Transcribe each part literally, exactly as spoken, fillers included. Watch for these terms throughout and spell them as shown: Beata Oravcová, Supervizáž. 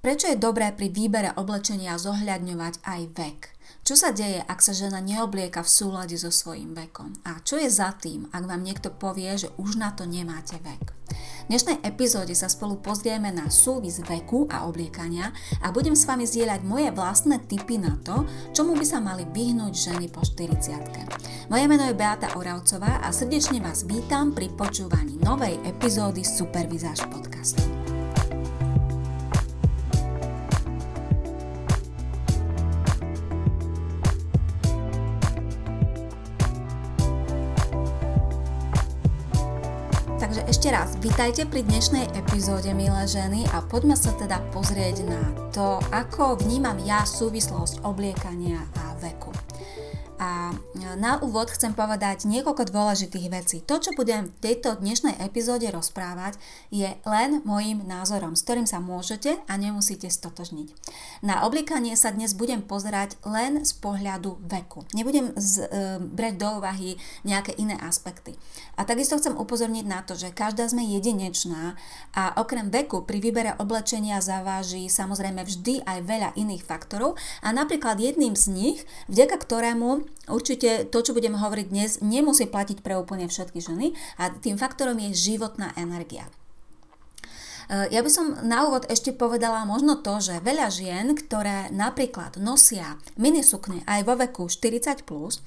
Prečo je dobré pri výbere oblečenia zohľadňovať aj vek? Čo sa deje, ak sa žena neoblieka v súlade so svojím vekom? A čo je za tým, ak vám niekto povie, že už na to nemáte vek? V dnešnej epizóde sa spolu pozrieme na súvis veku a obliekania a budem s vami zdieľať moje vlastné tipy na to, čomu by sa mali vyhnúť ženy po štyridsiatke. Moje meno je Beata Oravcová a srdečne vás vítam pri počúvaní novej epizódy Supervizáž podcastu. Takže ešte raz, vítajte pri dnešnej epizóde, milé ženy, a poďme sa teda pozrieť na to, ako vnímam ja súvislosť obliekania a veku. A na úvod chcem povedať niekoľko dôležitých vecí. To, čo budem v tejto dnešnej epizóde rozprávať, je len môjim názorom, s ktorým sa môžete a nemusíte stotožniť. Na obliekanie sa dnes budem pozerať len z pohľadu veku. Nebudem z, e, brať do úvahy nejaké iné aspekty. A takisto chcem upozorniť na to, že každá sme jedinečná a okrem veku pri výbere oblečenia zaváži samozrejme vždy aj veľa iných faktorov a napríklad jedným z nich, vďaka ktorému určite to, čo budem hovoriť dnes, nemusí platiť pre úplne všetky ženy a tým faktorom je životná energia. Ja by som na úvod ešte povedala možno to, že veľa žien, ktoré napríklad nosia minisukne aj vo veku štyridsať plus,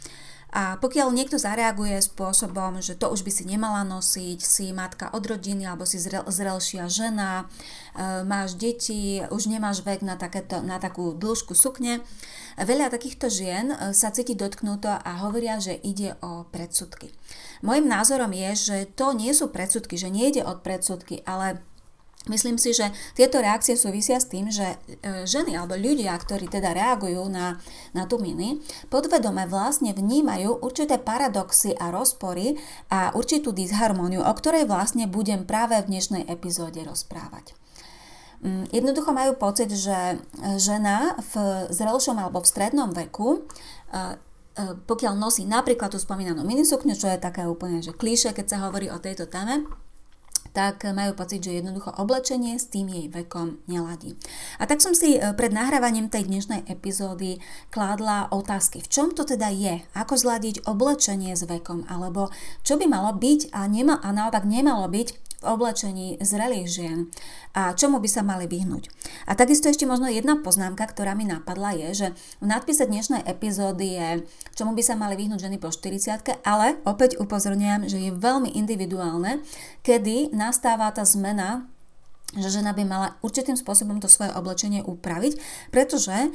a pokiaľ niekto zareaguje spôsobom, že to už by si nemala nosiť, si matka od rodiny alebo si zrel, zrelšia žena, e, máš deti, už nemáš vek na, takéto, na takú dĺžku sukne. Veľa takýchto žien sa cíti dotknuto a hovoria, že ide o predsudky. Mojím názorom je, že to nie sú predsudky, že nejde o predsudky, ale myslím si, že tieto reakcie súvisia s tým, že ženy alebo ľudia, ktorí teda reagujú na, na tú mini, podvedome vlastne vnímajú určité paradoxy a rozpory a určitú disharmóniu, o ktorej vlastne budem práve v dnešnej epizóde rozprávať. Jednoducho majú pocit, že žena v zrelšom alebo v strednom veku, pokiaľ nosí napríklad tú spomínanú minisukňu, čo je také úplne že klíše, keď sa hovorí o tejto téme, tak majú pocit, že jednoducho oblečenie s tým jej vekom neladí. A tak som si pred nahrávaním tej dnešnej epizódy kládla otázky, v čom to teda je, ako zladiť oblečenie s vekom, alebo čo by malo byť a, nema, a naopak nemalo byť v oblečení zrelých žien a čomu by sa mali vyhnúť. A takisto ešte možno jedna poznámka, ktorá mi napadla, je, že v nadpise dnešnej epizódy je, čomu by sa mali vyhnúť ženy po štyridsiatke, ale opäť upozorňujem, že je veľmi individuálne, kedy nastáva tá zmena, že žena by mala určitým spôsobom to svoje oblečenie upraviť, pretože e,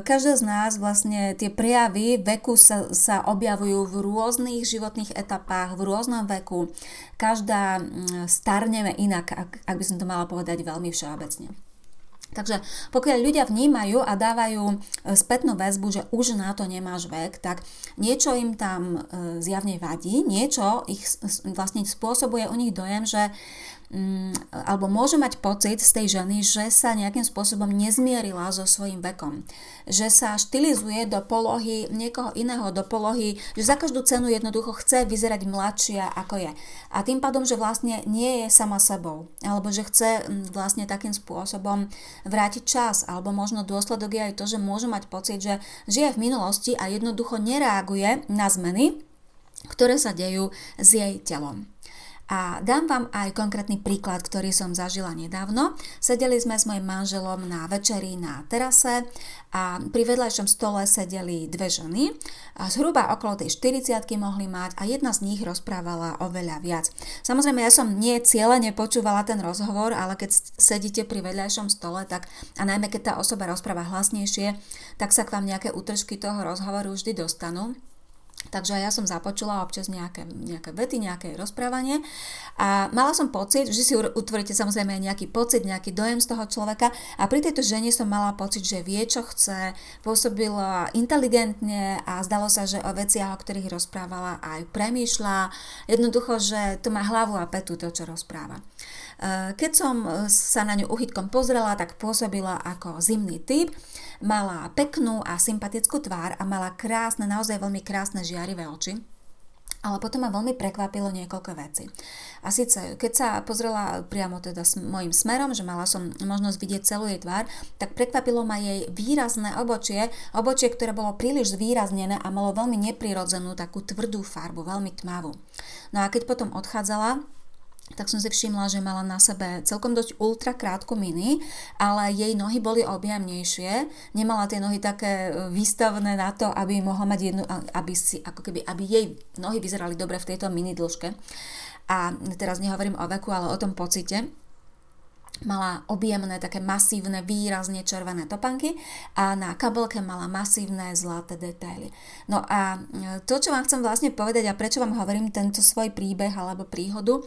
každá z nás vlastne tie prejavy veku sa, sa objavujú v rôznych životných etapách, v rôznom veku. Každá starneme inak, ak, ak by som to mala povedať veľmi všeobecne. Takže pokiaľ ľudia vnímajú a dávajú spätnú väzbu, že už na to nemáš vek, tak niečo im tam zjavne vadí, niečo ich vlastne spôsobuje u nich dojem, že alebo môžu mať pocit z tej ženy, že sa nejakým spôsobom nezmierila so svojím vekom. Že sa štilizuje do polohy niekoho iného, do polohy, že za každú cenu jednoducho chce vyzerať mladšia ako je. A tým pádom, že vlastne nie je sama sebou. Alebo že chce vlastne takým spôsobom vrátiť čas. Alebo možno dôsledok je aj to, že môžu mať pocit, že žije v minulosti a jednoducho nereaguje na zmeny, ktoré sa dejú s jej telom. A dám vám aj konkrétny príklad, ktorý som zažila nedávno. Sedeli sme s mojim manželom na večeri na terase a pri vedľajšom stole sedeli dve ženy. A zhruba okolo tej štyridsiatky mohli mať a jedna z nich rozprávala oveľa viac. Samozrejme, ja som nie cieľene počúvala ten rozhovor, ale keď sedíte pri vedľajšom stole, tak a najmä keď tá osoba rozpráva hlasnejšie, tak sa k vám nejaké útržky toho rozhovoru vždy dostanú. Takže ja som započula občas nejaké, nejaké vety, nejaké rozprávanie a mala som pocit, že si utvoríte samozrejme nejaký pocit, nejaký dojem z toho človeka a pri tejto žene som mala pocit, že vie, čo chce, pôsobila inteligentne a zdalo sa, že o veciach, o ktorých rozprávala, aj premýšľa, jednoducho, že to má hlavu a petu to, čo rozpráva. Keď som sa na ňu uhýtkom pozrela, tak pôsobila ako zimný typ, mala peknú a sympatickú tvár a mala krásne, naozaj veľmi krásne žiarivé oči. Ale potom ma veľmi prekvapilo niekoľko vecí. A síce, keď sa pozrela priamo teda s mojím smerom, že mala som možnosť vidieť celú jej tvár, tak prekvapilo ma jej výrazné obočie, obočie, ktoré bolo príliš zvýraznené a malo veľmi neprirodzenú takú tvrdú farbu, veľmi tmavú. No a keď potom odchádzala, tak som si všimla, že mala na sebe celkom dosť ultra krátku mini, ale jej nohy boli objemnejšie, nemala tie nohy také výstavné na to, aby mohla mať jednu, aby si, ako keby, aby jej nohy vyzerali dobre v tejto mini dĺžke. A teraz nehovorím o veku, ale o tom pocite. Mala objemné, také masívne, výrazne červené topánky a na kabelke mala masívne zlaté detaily. No a to, čo vám chcem vlastne povedať a prečo vám hovorím tento svoj príbeh alebo príhodu,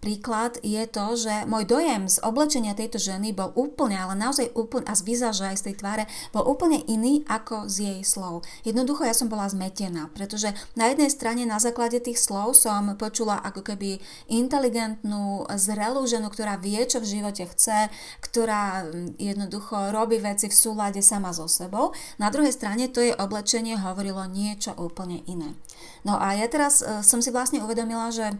príklad je to, že môj dojem z oblečenia tejto ženy bol úplne, ale naozaj úplne, a z vizáže aj z tej tváre, bol úplne iný ako z jej slov. Jednoducho ja som bola zmetená, pretože na jednej strane na základe tých slov som počula ako keby inteligentnú, zrelú ženu, ktorá vie, čo v živote chce, ktorá jednoducho robí veci v súlade sama so sebou. Na druhej strane to jej oblečenie hovorilo niečo úplne iné. No a ja teraz som si vlastne uvedomila, že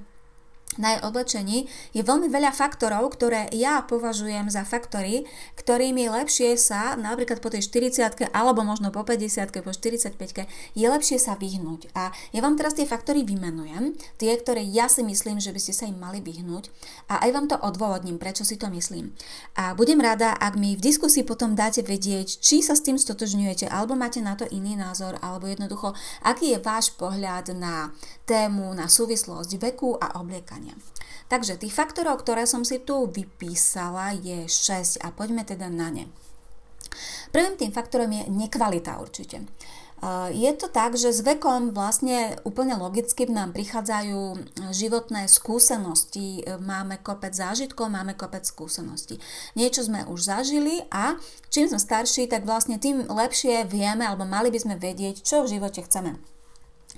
na jej oblečení je veľmi veľa faktorov, ktoré ja považujem za faktory, ktorými lepšie sa napríklad po tej štyridsiatke alebo možno po päťdesiatke, po štyridsaťpäťke je lepšie sa vyhnúť. A ja vám teraz tie faktory vymenujem, tie, ktoré ja si myslím, že by ste sa im mali vyhnúť a aj vám to odôvodním, prečo si to myslím. A budem rada, ak mi v diskusii potom dáte vedieť, či sa s tým stotožňujete alebo máte na to iný názor, alebo jednoducho, aký je váš pohľad na tému, na súvislosť veku a obliekania. Takže tých faktorov, ktoré som si tu vypísala, je šesť a poďme teda na ne. Prvým tým faktorom je nekvalita určite. Je to tak, že s vekom vlastne úplne logicky nám prichádzajú životné skúsenosti, máme kopec zážitkov, máme kopec skúseností. Niečo sme už zažili a čím sme starší, tak vlastne tým lepšie vieme alebo mali by sme vedieť, čo v živote chceme.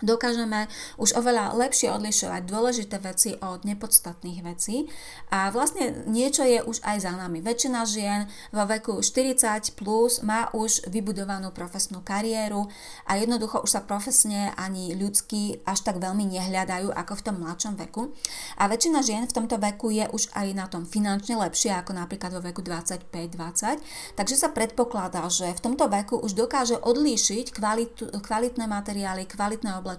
Dokážeme už oveľa lepšie odlišovať dôležité veci od nepodstatných vecí a vlastne niečo je už aj za nami. Väčšina žien vo veku štyridsať plus má už vybudovanú profesnú kariéru a jednoducho už sa profesne ani ľudsky až tak veľmi nehľadajú ako v tom mladšom veku. A väčšina žien v tomto veku je už aj na tom finančne lepšie ako napríklad vo veku dvadsaťpäť dvadsať, takže sa predpokladá, že v tomto veku už dokáže odlíšiť kvalitu, kvalitné materiály, kvalitné oblasti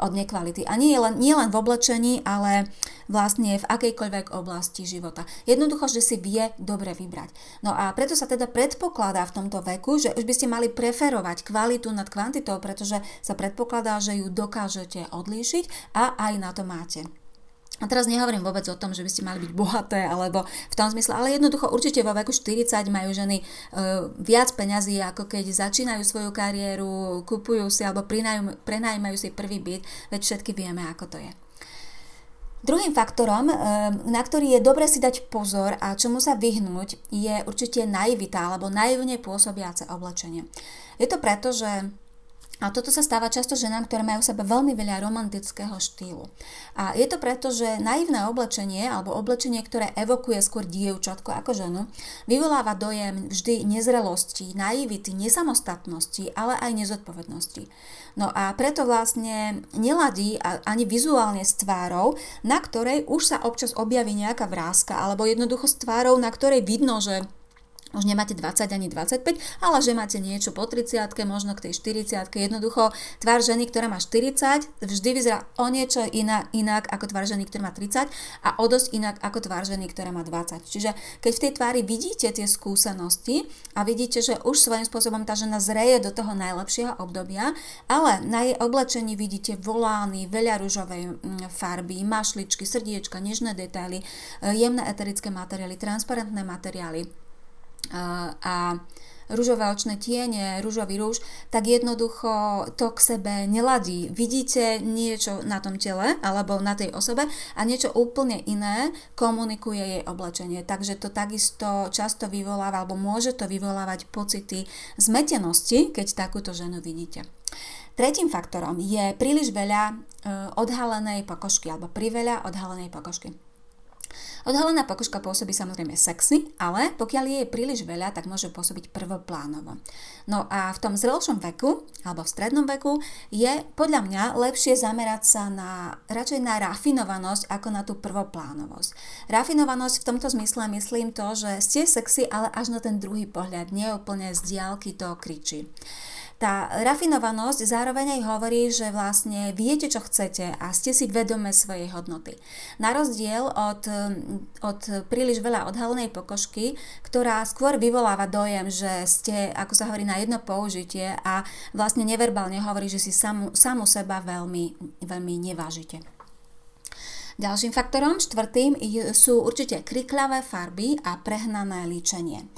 od nekvality. A nie len, nie len v oblečení, ale vlastne v akejkoľvek oblasti života. Jednoducho, že si vie dobre vybrať. No a preto sa teda predpokladá v tomto veku, že už by ste mali preferovať kvalitu nad kvantitou, pretože sa predpokladá, že ju dokážete odlíšiť a aj na to máte. A teraz nehovorím vôbec o tom, že by ste mali byť bohaté alebo v tom zmysle, ale jednoducho určite vo veku štyridsať majú ženy e, viac peňazí, ako keď začínajú svoju kariéru, kupujú si alebo prinajm, prenajímajú si prvý byt, veď všetky vieme, ako to je. Druhým faktorom, na ktorý je dobre si dať pozor a čomu sa vyhnúť, je určite naivita alebo naivne pôsobiace oblečenie. Je to preto, že a toto sa stáva často ženám, ktoré majú v sebe veľmi veľa romantického štýlu. A je to preto, že naivné oblečenie, alebo oblečenie, ktoré evokuje skôr dievčatko ako ženu, vyvoláva dojem vždy nezrelosti, naivity, nesamostatnosti, ale aj nezodpovednosti. No a preto vlastne neladí ani vizuálne s tvárou, na ktorej už sa občas objaví nejaká vrázka, alebo jednoducho s tvárou, na ktorej vidno, že už nemáte dvadsať ani dvadsaťpäť, ale že máte niečo po tridsiatke, možno k tej štyridsiatke. Jednoducho tvár ženy, ktorá má štyridsať, vždy vyzerá o niečo iná, inak ako tvár ženy, ktorá má tridsať a o dosť inak ako tvár ženy, ktorá má dvadsať. Čiže keď v tej tvári vidíte tie skúsenosti a vidíte, že už svojím spôsobom tá žena zreje do toho najlepšieho obdobia, ale na jej oblečení vidíte volány, veľa ružovej farby, mašličky, srdiečka, nežné detaily, jemné eterické materiály, transparentné materiály a ružové očné tiene, ružový rúž, tak jednoducho to k sebe neladí. Vidíte niečo na tom tele alebo na tej osobe a niečo úplne iné komunikuje jej oblečenie. Takže to takisto často vyvoláva alebo môže to vyvolávať pocity zmetenosti, keď takúto ženu vidíte. Tretím faktorom je príliš veľa odhalenej pokožky alebo priveľa odhalenej pokožky. Odhalená pokožka pôsobí samozrejme sexy, ale pokiaľ je príliš veľa, tak môže pôsobiť prvoplánovo. No a v tom zrelšom veku, alebo v strednom veku, je podľa mňa lepšie zamerať sa na, radšej na rafinovanosť ako na tú prvoplánovosť. Rafinovanosť v tomto zmysle myslím to, že ste sexy, ale až na ten druhý pohľad, nie úplne z diaľky to kričí. Tá rafinovanosť zároveň aj hovorí, že vlastne viete, čo chcete a ste si vedomé svojej hodnoty. Na rozdiel od, od príliš veľa odhalenej pokožky, ktorá skôr vyvoláva dojem, že ste, ako sa hovorí, na jedno použitie a vlastne neverbálne hovorí, že si samu, samu seba veľmi, veľmi nevážite. Ďalším faktorom, štvrtým, sú určite kriklavé farby a prehnané líčenie.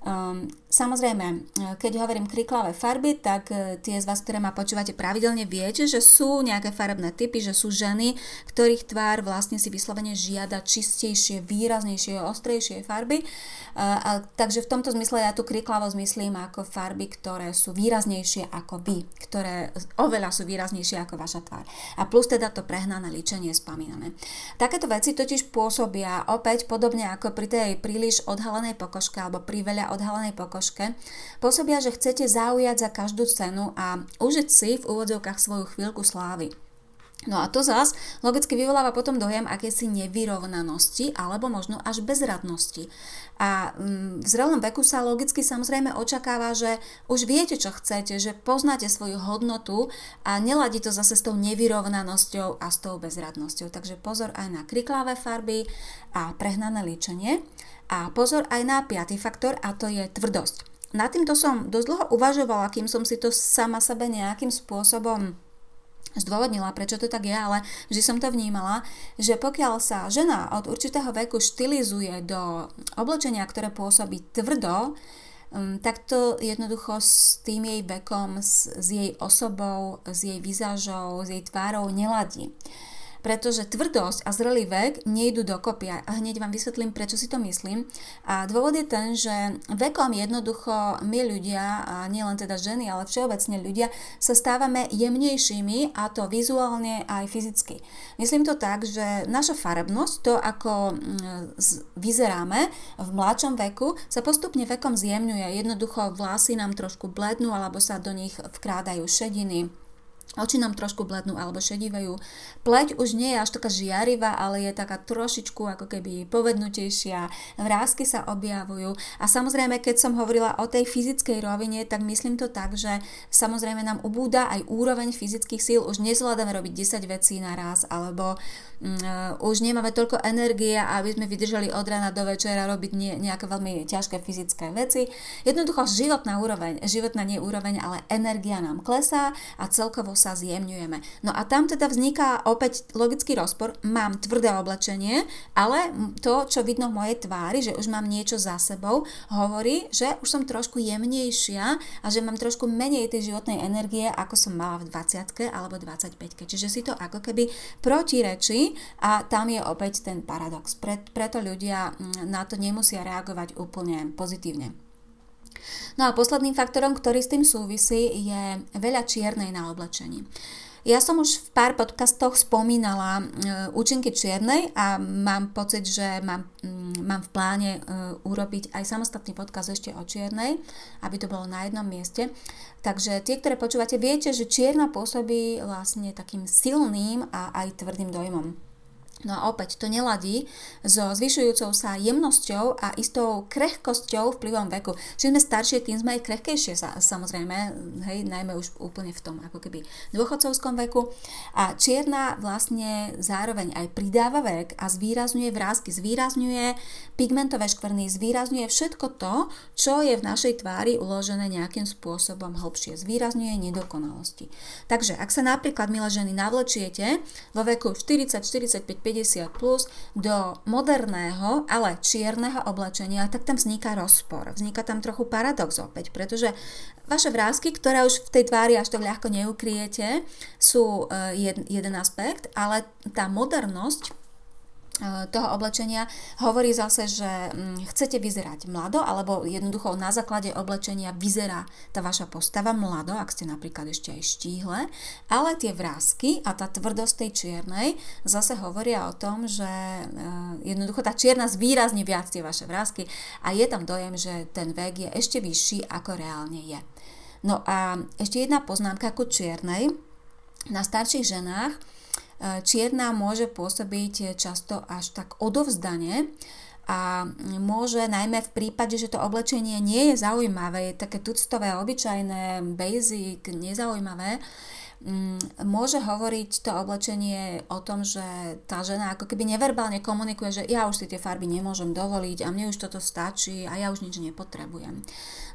Um, samozrejme, keď hovorím kriklavé farby, tak tie z vás, ktoré ma počúvate pravidelne, viete, že sú nejaké farebné typy, že sú ženy, ktorých tvár vlastne si vyslovene žiada čistejšie, výraznejšie, ostrejšie farby. Uh, a, takže v tomto zmysle ja tu kriklavosť myslím ako farby, ktoré sú výraznejšie ako vy, ktoré oveľa sú výraznejšie ako vaša tvár. A plus teda to prehnané líčenie spomínané. Takéto veci totiž pôsobia opäť podobne ako pri tej príliš odhalenej pokožke alebo pri veľa odhalenej pokožke, pôsobia, že chcete zaujať za každú cenu a užiť si v úvodzovkách svoju chvíľku slávy. No a to zás logicky vyvoláva potom dojem akési nevyrovnanosti alebo možno až bezradnosti. A v zrelom veku sa logicky samozrejme očakáva, že už viete, čo chcete, že poznáte svoju hodnotu a neladí to zase s tou nevyrovnanosťou a s tou bezradnosťou. Takže pozor aj na kriklavé farby a prehnané líčenie. A pozor aj na piaty faktor, a to je tvrdosť. Nad týmto som dosť dlho uvažovala, kým som si to sama sebe nejakým spôsobom zdôvodnila, prečo to tak je, ale vždy som to vnímala, že pokiaľ sa žena od určitého veku štilizuje do oblečenia, ktoré pôsobí tvrdo, tak to jednoducho s tým jej vekom, s, s jej osobou, s jej vizážou, s jej tvárou neladí. Pretože tvrdosť a zrelý vek nejdu dokopy. A hneď vám vysvetlím, prečo si to myslím. A dôvod je ten, že vekom jednoducho my ľudia, a nielen teda ženy, ale všeobecne ľudia, sa stávame jemnejšími, a to vizuálne aj fyzicky. Myslím to tak, že naša farebnosť, to ako vyzeráme v mladšom veku, sa postupne vekom zjemňuje. Jednoducho vlasy nám trošku blednú, alebo sa do nich vkrádajú šediny. Oči nám trošku blednú alebo šedivejú. Pleť už nie je až taká žiarivá, ale je taká trošičku ako keby povednutejšia. Vrásky sa objavujú. A samozrejme, keď som hovorila o tej fyzickej rovine, tak myslím to tak, že samozrejme nám ubúda aj úroveň fyzických síl. Už nezvládame robiť desať vecí naraz, alebo mm, už nemáme toľko energie, aby sme vydržali od rána do večera robiť nie, nejaké veľmi ťažké fyzické veci. Jednoducho životná úroveň, životná nie úroveň, ale energia nám klesá a celkovo sa zjemňujeme. No a tam teda vzniká opäť logický rozpor. Mám tvrdé oblečenie, ale to, čo vidno v mojej tvári, že už mám niečo za sebou, hovorí, že už som trošku jemnejšia a že mám trošku menej tej životnej energie, ako som mala v dvadsiatke alebo dvadsaťpäťke. Čiže si to ako keby protirečí a tam je opäť ten paradox. Pre, preto ľudia na to nemusia reagovať úplne pozitívne. No a posledným faktorom, ktorý s tým súvisí, je veľa čiernej na oblečení. Ja som už v pár podcastoch spomínala e, účinky čiernej a mám pocit, že mám, mm, mám v pláne e, urobiť aj samostatný podcast ešte o čiernej, aby to bolo na jednom mieste. Takže tie, ktoré počúvate, viete, že čierna pôsobí vlastne takým silným a aj tvrdým dojmom. No a opäť to neladí so zvyšujúcou sa jemnosťou a istou krehkosťou vplyvom veku. Čím sme staršie, tým sme aj krehkejšie, samozrejme, hej, najmä už úplne v tom ako keby dôchodcovskom veku. A čierna vlastne zároveň aj pridáva vek a zvýrazňuje vrásky, zvýrazňuje pigmentové škvrny, zvýrazňuje všetko to, čo je v našej tvári uložené nejakým spôsobom hlbšie, zvýrazňuje nedokonalosti. Takže ak sa napríklad, milé ženy, navlečiete vo veku štyridsať štyridsaťpäť päťdesiat plus do moderného, ale čierneho oblečenia, tak tam vzniká rozpor. Vzniká tam trochu paradox opäť, pretože vaše vrásky, ktoré už v tej tvári až tak ľahko neukryjete, sú jeden aspekt, ale tá modernosť toho oblečenia hovorí zase, že chcete vyzerať mlado, alebo jednoducho na základe oblečenia vyzerá tá vaša postava mlado, ak ste napríklad ešte aj štíhle, ale tie vrásky a tá tvrdosť tej čiernej zase hovoria o tom, že jednoducho tá čierna zvýrazní viac tie vaše vrásky a je tam dojem, že ten vek je ešte vyšší ako reálne je. No a ešte jedna poznámka ku čiernej. Na starších ženách čierna môže pôsobiť často až tak odovzdane a môže najmä v prípade, že to oblečenie nie je zaujímavé, je také tuctové, obyčajné, basic, nezaujímavé, môže hovoriť to oblečenie o tom, že tá žena ako keby neverbálne komunikuje, že ja už si tie farby nemôžem dovoliť a mne už toto stačí a ja už nič nepotrebujem.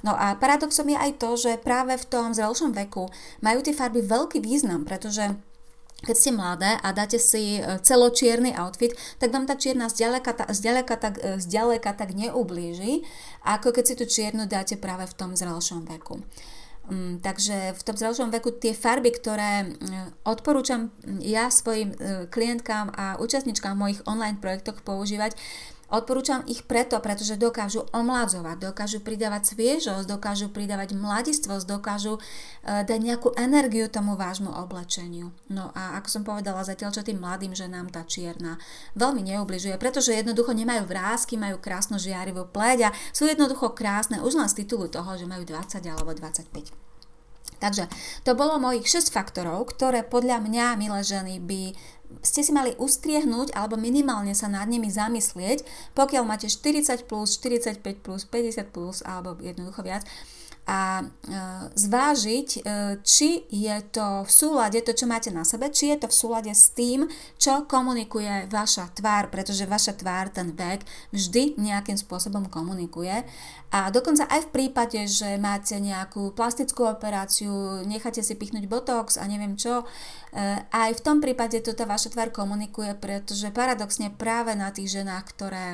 No a paradoxom je aj to, že práve v tom zrelšom veku majú tie farby veľký význam, pretože keď ste mladé a dáte si celočierny outfit, tak vám tá čierna zďaleka, tá, zďaleka, tak, zďaleka tak neublíži, ako keď si tú čiernu dáte práve v tom zrelšom veku. Takže v tom zrelšom veku tie farby, ktoré odporúčam ja svojim klientkám a účastničkám v mojich online projektoch používať, odporúčam ich preto, pretože dokážu omladzovať, dokážu pridávať sviežosť, dokážu pridávať mladistvosť, dokážu dať nejakú energiu tomu vášmu oblečeniu. No a ako som povedala, zatiaľ čo tým mladým ženám tá čierna veľmi neubližuje, pretože jednoducho nemajú vrásky, majú krásnu žiarivú pleť a sú jednoducho krásne už len z titulu toho, že majú dvadsať alebo dvadsaťpäť. Takže to bolo mojich šesť faktorov, ktoré podľa mňa, milé ženy, by ste si mali ustriehnúť alebo minimálne sa nad nimi zamyslieť, pokiaľ máte štyridsať plus, štyridsaťpäť plus, päťdesiat plus alebo jednoducho viac a e, zvážiť, e, či je to v súlade, to čo máte na sebe, či je to v súlade s tým, čo komunikuje vaša tvár, pretože vaša tvár, ten vek vždy nejakým spôsobom komunikuje a dokonca aj v prípade, že máte nejakú plastickú operáciu, necháte si pichnúť botox a neviem čo, e, aj v tom prípade to tá vaša tvár komunikuje, pretože paradoxne práve na tých ženách, ktoré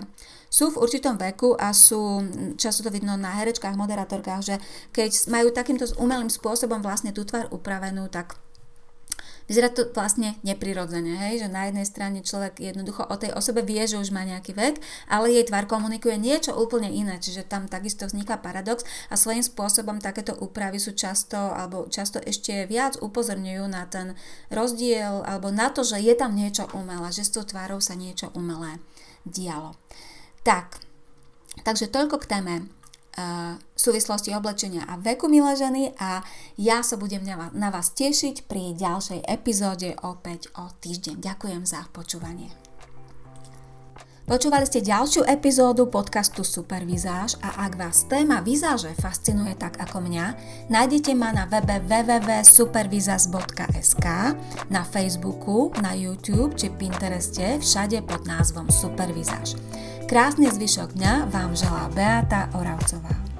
sú v určitom veku a sú, často to vidno na herečkách, moderátorkách, že keď majú takýmto umelým spôsobom vlastne tú tvár upravenú, tak vyzerá to vlastne neprirodzene, hej? Že na jednej strane človek jednoducho o tej osobe vie, že už má nejaký vek, ale jej tvár komunikuje niečo úplne iné, čiže tam takisto vzniká paradox a svojím spôsobom takéto úpravy sú často, alebo často ešte viac upozorňujú na ten rozdiel, alebo na to, že je tam niečo umelé, že s tou tvárou sa niečo umelé dialo. Tak, takže toľko k téme v súvislosti oblečenia a veku, milé ženy, a ja sa budem na vás tešiť pri ďalšej epizóde opäť o týždeň. Ďakujem za počúvanie. Počúvali ste ďalšiu epizódu podcastu Supervizáž a ak vás téma vizáže fascinuje tak ako mňa, nájdete ma na webe w w w bodka supervizaz bodka es ka, na Facebooku, na YouTube či Pintereste, všade pod názvom Supervizáž. Krásny zvyšok dňa vám želá Beata Oravcová.